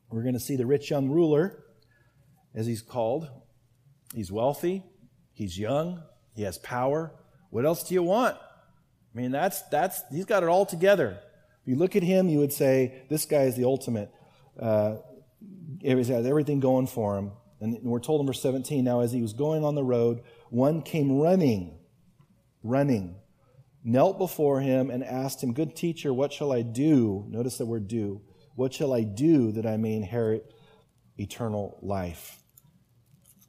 We're going to see the rich young ruler, as he's called. He's wealthy. He's young. He has power. What else do you want? I mean, he's got it all together. If you look at him, you would say, this guy is the ultimate. He has everything going for him. And we're told in verse 17, now as he was going on the road, one came running, knelt before him and asked him, "Good teacher, what shall I do?" Notice the word "do." "What shall I do that I may inherit eternal life?"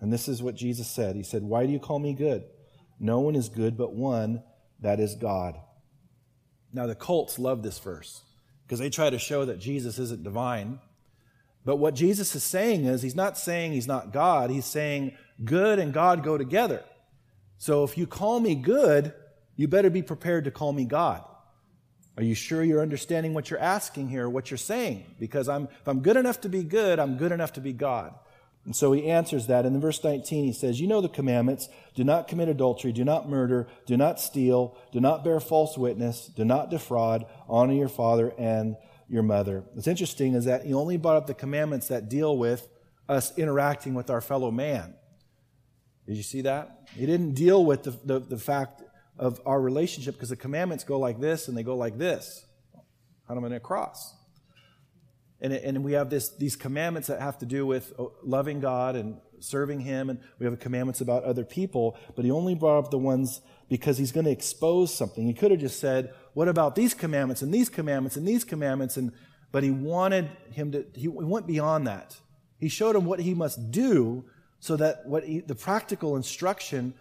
And this is what Jesus said. He said, "Why do you call me good? No one is good but one, that is God." Now the cults love this verse because they try to show that Jesus isn't divine. But what Jesus is saying is, he's not saying he's not God. He's saying good and God go together. So if you call me good, You better be prepared to call me God. Are you sure you're understanding what you're asking here, what you're saying? Because if I'm good enough to be good, I'm good enough to be God. And so he answers that. And in verse 19, he says, you know the commandments. Do not commit adultery. Do not murder. Do not steal. Do not bear false witness. Do not defraud. Honor your father and your mother. What's interesting is that he only brought up the commandments that deal with us interacting with our fellow man. Did you see that? He didn't deal with the fact of our relationship, because the commandments go like this and they go like this. How am I going to cross? And we have these commandments that have to do with loving God and serving Him, and we have commandments about other people, but he only brought up the ones because he's going to expose something. He could have just said, what about these commandments and these commandments and these commandments? But he wanted him to, he went beyond that. He showed him what he must do so that the practical instruction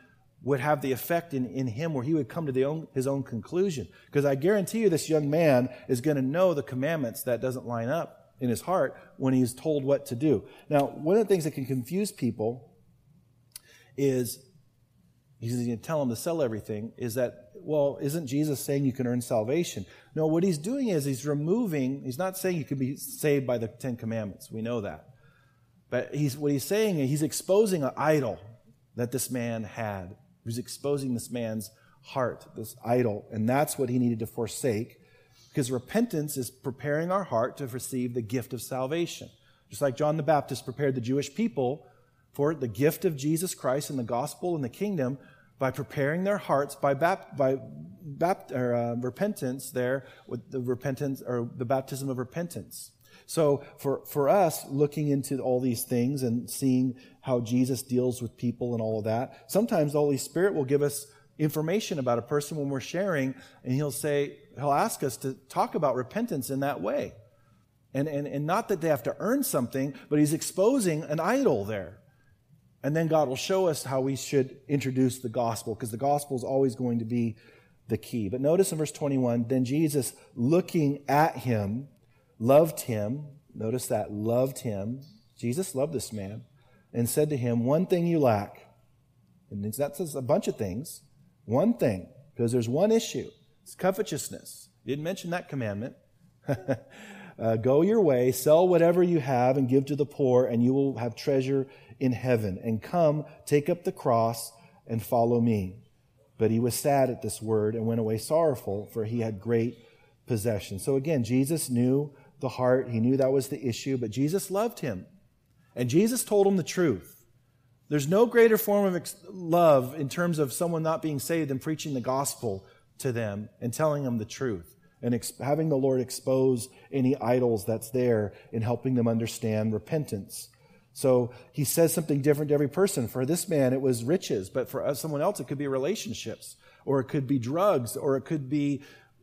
would have the effect in him where he would come to his own conclusion. Because I guarantee you this young man is going to know the commandments that doesn't line up in his heart when he's told what to do. Now, one of the things that can confuse people is, he's going to tell them to sell everything, is that, well, isn't Jesus saying you can earn salvation? No, what he's doing is he's not saying you can be saved by the Ten Commandments. We know that. But what he's saying is he's exposing an idol that this man had. He's exposing this man's heart, this idol, and that's what he needed to forsake. Because repentance is preparing our heart to receive the gift of salvation. Just like John the Baptist prepared the Jewish people for the gift of Jesus Christ and the gospel and the kingdom by preparing their hearts by repentance there with the repentance or the baptism of repentance. So for us, looking into all these things and seeing how Jesus deals with people and all of that, sometimes the Holy Spirit will give us information about a person when we're sharing, and he'll ask us to talk about repentance in that way. And not that they have to earn something, but he's exposing an idol there. And then God will show us how we should introduce the gospel, because the gospel is always going to be the key. But notice in verse 21, then Jesus, looking at him, loved him. Notice that, loved him. Jesus loved this man and said to him, one thing you lack. And that says a bunch of things. One thing, because there's one issue. It's covetousness. He didn't mention that commandment. Go your way, sell whatever you have and give to the poor, and you will have treasure in heaven. And come, take up the cross and follow me. But he was sad at this word and went away sorrowful, for he had great possession. So again, Jesus knew the heart. He knew that was the issue, but Jesus loved him. And Jesus told him the truth. There's no greater form of love in terms of someone not being saved than preaching the gospel to them and telling them the truth and having the Lord expose any idols that's there and helping them understand repentance. So he says something different to every person. For this man, it was riches, but for someone else, it could be relationships, or it could be drugs, or it could be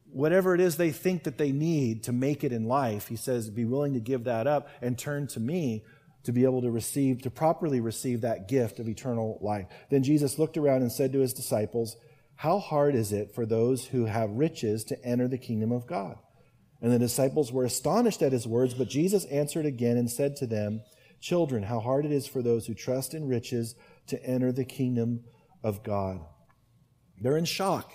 whatever it is they think that they need to make it in life. He says, be willing to give that up and turn to me, to be able to properly receive that gift of eternal life. Then Jesus looked around and said to his disciples, how hard is it for those who have riches to enter the kingdom of God? And the disciples were astonished at his words, but Jesus answered again and said to them, children, how hard it is for those who trust in riches to enter the kingdom of God. They're in shock.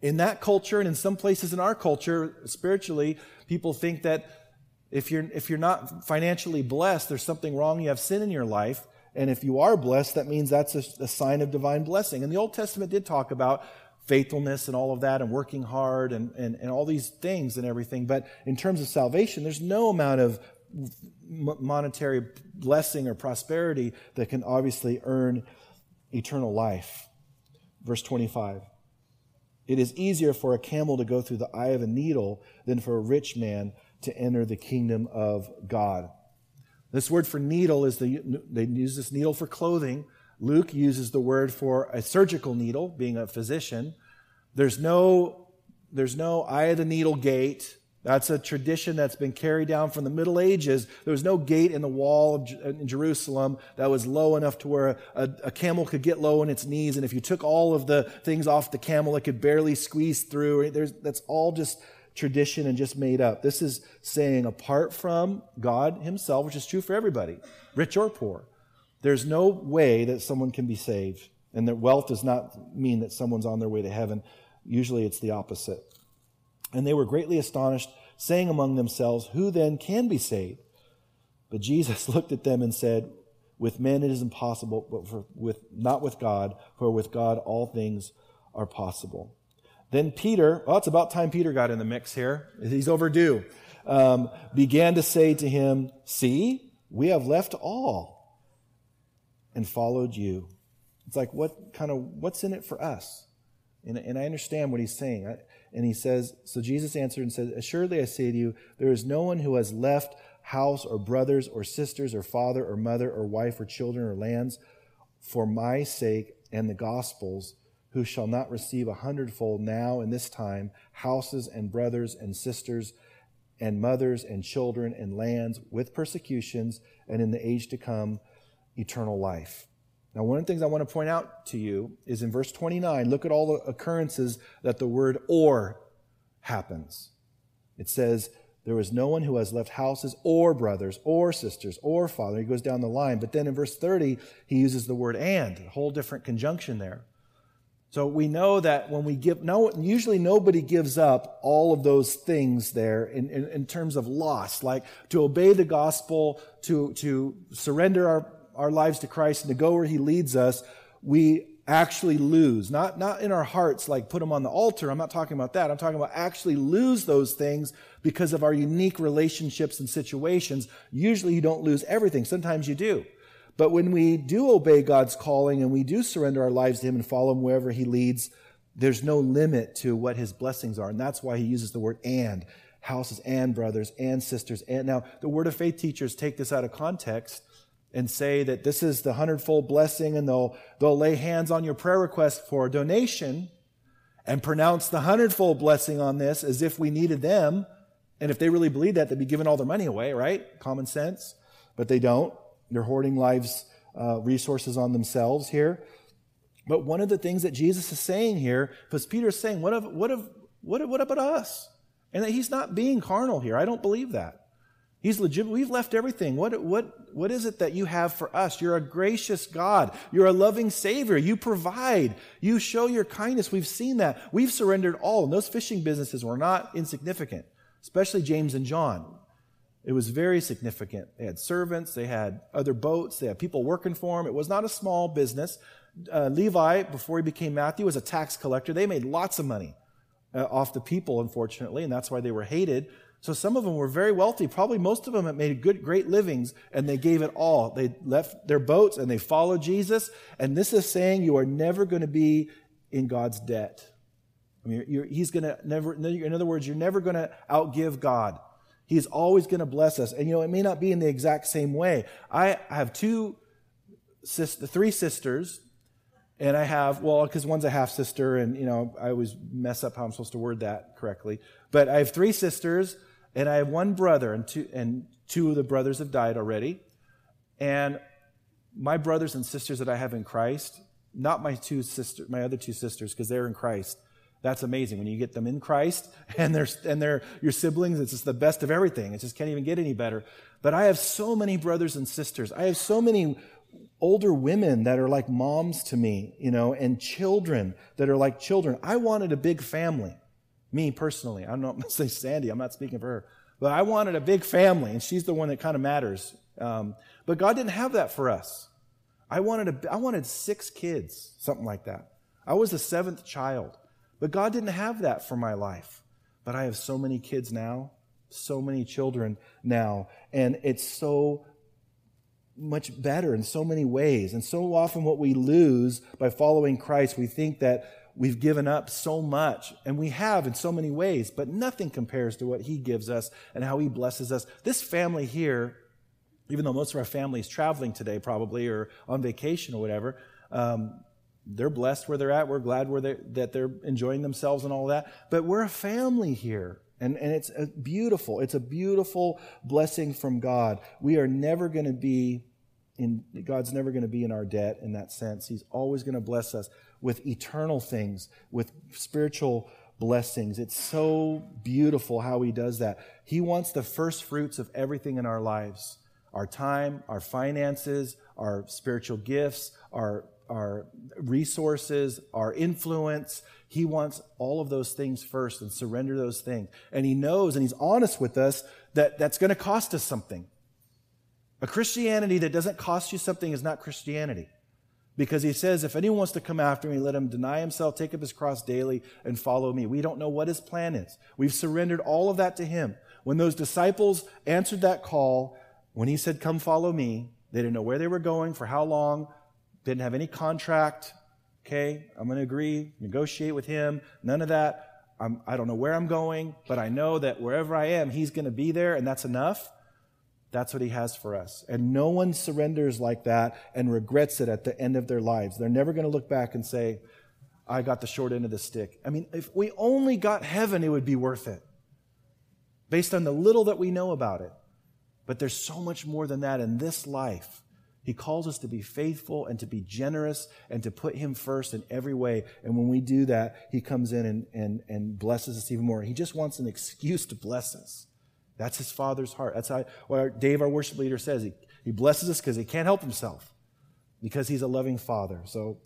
In that culture and in some places in our culture, spiritually, people think that if you're not financially blessed, there's something wrong, you have sin in your life. And if you are blessed, that means that's a sign of divine blessing. And the Old Testament did talk about faithfulness and all of that and working hard and all these things and everything. But in terms of salvation, there's no amount of monetary blessing or prosperity that can obviously earn eternal life. Verse 25. It is easier for a camel to go through the eye of a needle than for a rich man to enter the kingdom of God. This word for needle is they use this needle for clothing. Luke uses the word for a surgical needle, being a physician. There's no eye of the needle gate. That's a tradition that's been carried down from the Middle Ages. There was no gate in the wall in Jerusalem that was low enough to where a camel could get low on its knees, and if you took all of the things off the camel, it could barely squeeze through. That's all just tradition and just made up. This is saying apart from God Himself, which is true for everybody, rich or poor, there's no way that someone can be saved, and that wealth does not mean that someone's on their way to heaven. Usually it's the opposite. And they were greatly astonished, saying among themselves, who then can be saved? But Jesus looked at them and said, with men it is impossible, but not with God, for with God all things are possible. Then Peter, well, it's about time Peter got in the mix here. He's overdue. Began to say to him, see, we have left all and followed you. It's like, what's in it for us? And I understand what he's saying. And he says, so Jesus answered and said, assuredly I say to you, there is no one who has left house or brothers or sisters or father or mother or wife or children or lands for my sake and the gospel's, who shall not receive 100-fold now in this time, houses and brothers and sisters and mothers and children and lands with persecutions, and in the age to come, eternal life. Now, one of the things I want to point out to you is in verse 29, look at all the occurrences that the word or happens. It says, there is no one who has left houses or brothers or sisters or father. He goes down the line. But then in verse 30, he uses the word and, a whole different conjunction there. So we know that when we usually nobody gives up all of those things there in terms of loss, like to obey the gospel, to surrender our lives to Christ and to go where he leads us, we actually lose. Not in our hearts, like put them on the altar. I'm not talking about that. I'm talking about actually lose those things because of our unique relationships and situations. Usually you don't lose everything. Sometimes you do. But when we do obey God's calling and we do surrender our lives to him and follow him wherever he leads, there's no limit to what his blessings are. And that's why he uses the word and, houses and brothers and sisters. And now, the Word of Faith teachers take this out of context and say that this is the 100-fold blessing, and they'll lay hands on your prayer request for a donation and pronounce the 100-fold blessing on this as if we needed them. And if they really believed that, they'd be giving all their money away, right? Common sense. But they don't. They're hoarding lives, resources on themselves here. But one of the things that Jesus is saying here, because Peter is saying, what about us? And that he's not being carnal here. I don't believe that. He's legit. We've left everything. What is it that you have for us? You're a gracious God. You're a loving Savior. You provide. You show your kindness. We've seen that. We've surrendered all. And those fishing businesses were not insignificant, especially James and John. It was very significant. They had servants. They had other boats. They had people working for them. It was not a small business. Levi, before he became Matthew, was a tax collector. They made lots of money off the people, unfortunately, and that's why they were hated. So some of them were very wealthy. Probably most of them had made great livings, and they gave it all. They left their boats, and they followed Jesus. And this is saying you are never going to be in God's debt. I mean, he's going to never, in other words, you're never going to outgive God. He's always going to bless us. And, it may not be in the exact same way. I have three sisters, and I have, because one's a half-sister, and, I always mess up how I'm supposed to word that correctly. But I have three sisters, and I have one brother, and two of the brothers have died already. And my brothers and sisters that I have in Christ, not my other two sisters, because they're in Christ. That's amazing. When you get them in Christ and they're your siblings, it's just the best of everything. It just can't even get any better. But I have so many brothers and sisters. I have so many older women that are like moms to me, and children that are like children. I wanted a big family, me personally. I'm not going to say Sandy. I'm not speaking for her. But I wanted a big family, and she's the one that kind of matters. But God didn't have that for us. I wanted 6 kids, something like that. I was the 7th child. But God didn't have that for my life. But I have so many kids now, so many children now, and it's so much better in so many ways. And so often what we lose by following Christ, we think that we've given up so much, and we have in so many ways, but nothing compares to what he gives us and how he blesses us. This family here, even though most of our family is traveling today probably or on vacation or whatever, they're blessed where they're at. We're glad that they're enjoying themselves and all that. But we're a family here, and it's beautiful. It's a beautiful blessing from God. We are never going to be God's never going to be in our debt in that sense. He's always going to bless us with eternal things, with spiritual blessings. It's so beautiful how he does that. He wants the first fruits of everything in our lives, our time, our finances, our spiritual gifts, our our resources, our influence. He wants all of those things first and surrender those things. And he knows and he's honest with us that that's going to cost us something. A Christianity that doesn't cost you something is not Christianity. Because he says, if anyone wants to come after me, let him deny himself, take up his cross daily, and follow me. We don't know what his plan is. We've surrendered all of that to him. When those disciples answered that call, when he said, come follow me, they didn't know where they were going, for how long, didn't have any contract. Okay, I'm going to agree, negotiate with him, none of that. I don't know where I'm going, but I know that wherever I am, he's going to be there, and that's enough. That's what he has for us. And no one surrenders like that and regrets it at the end of their lives. They're never going to look back and say, I got the short end of the stick. I mean, if we only got heaven, it would be worth it, based on the little that we know about it. But there's so much more than that in this life. He calls us to be faithful and to be generous and to put him first in every way. And when we do that, he comes in and blesses us even more. He just wants an excuse to bless us. That's his Father's heart. That's how, what Dave, our worship leader, says. He blesses us because he can't help himself, because he's a loving Father. So,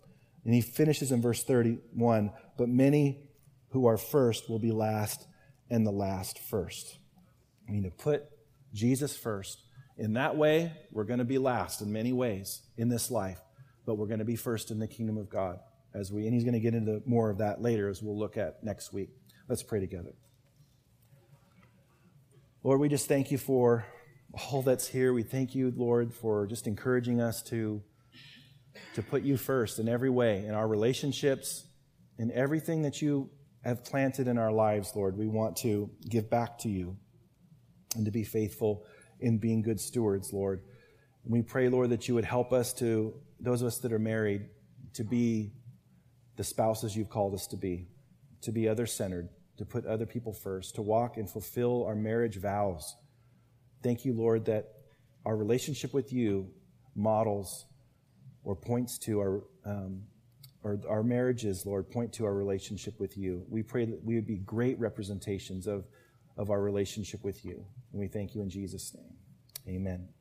and he finishes in verse 31, but many who are first will be last, and the last first. We need to put Jesus first. In that way, we're going to be last in many ways in this life, but we're going to be first in the kingdom of God. And he's going to get into more of that later, as we'll look at next week. Let's pray together. Lord, we just thank you for all that's here. We thank you, Lord, for just encouraging us to put you first in every way, in our relationships, in everything that you have planted in our lives, Lord. We want to give back to you and to be faithful in being good stewards, Lord. And we pray, Lord, that you would help us to, those of us that are married, to be the spouses you've called us to be other-centered, to put other people first, to walk and fulfill our marriage vows. Thank you, Lord, that our relationship with you models or points to our marriages, Lord, point to our relationship with you. We pray that we would be great representations of our relationship with you. And we thank you in Jesus' name. Amen.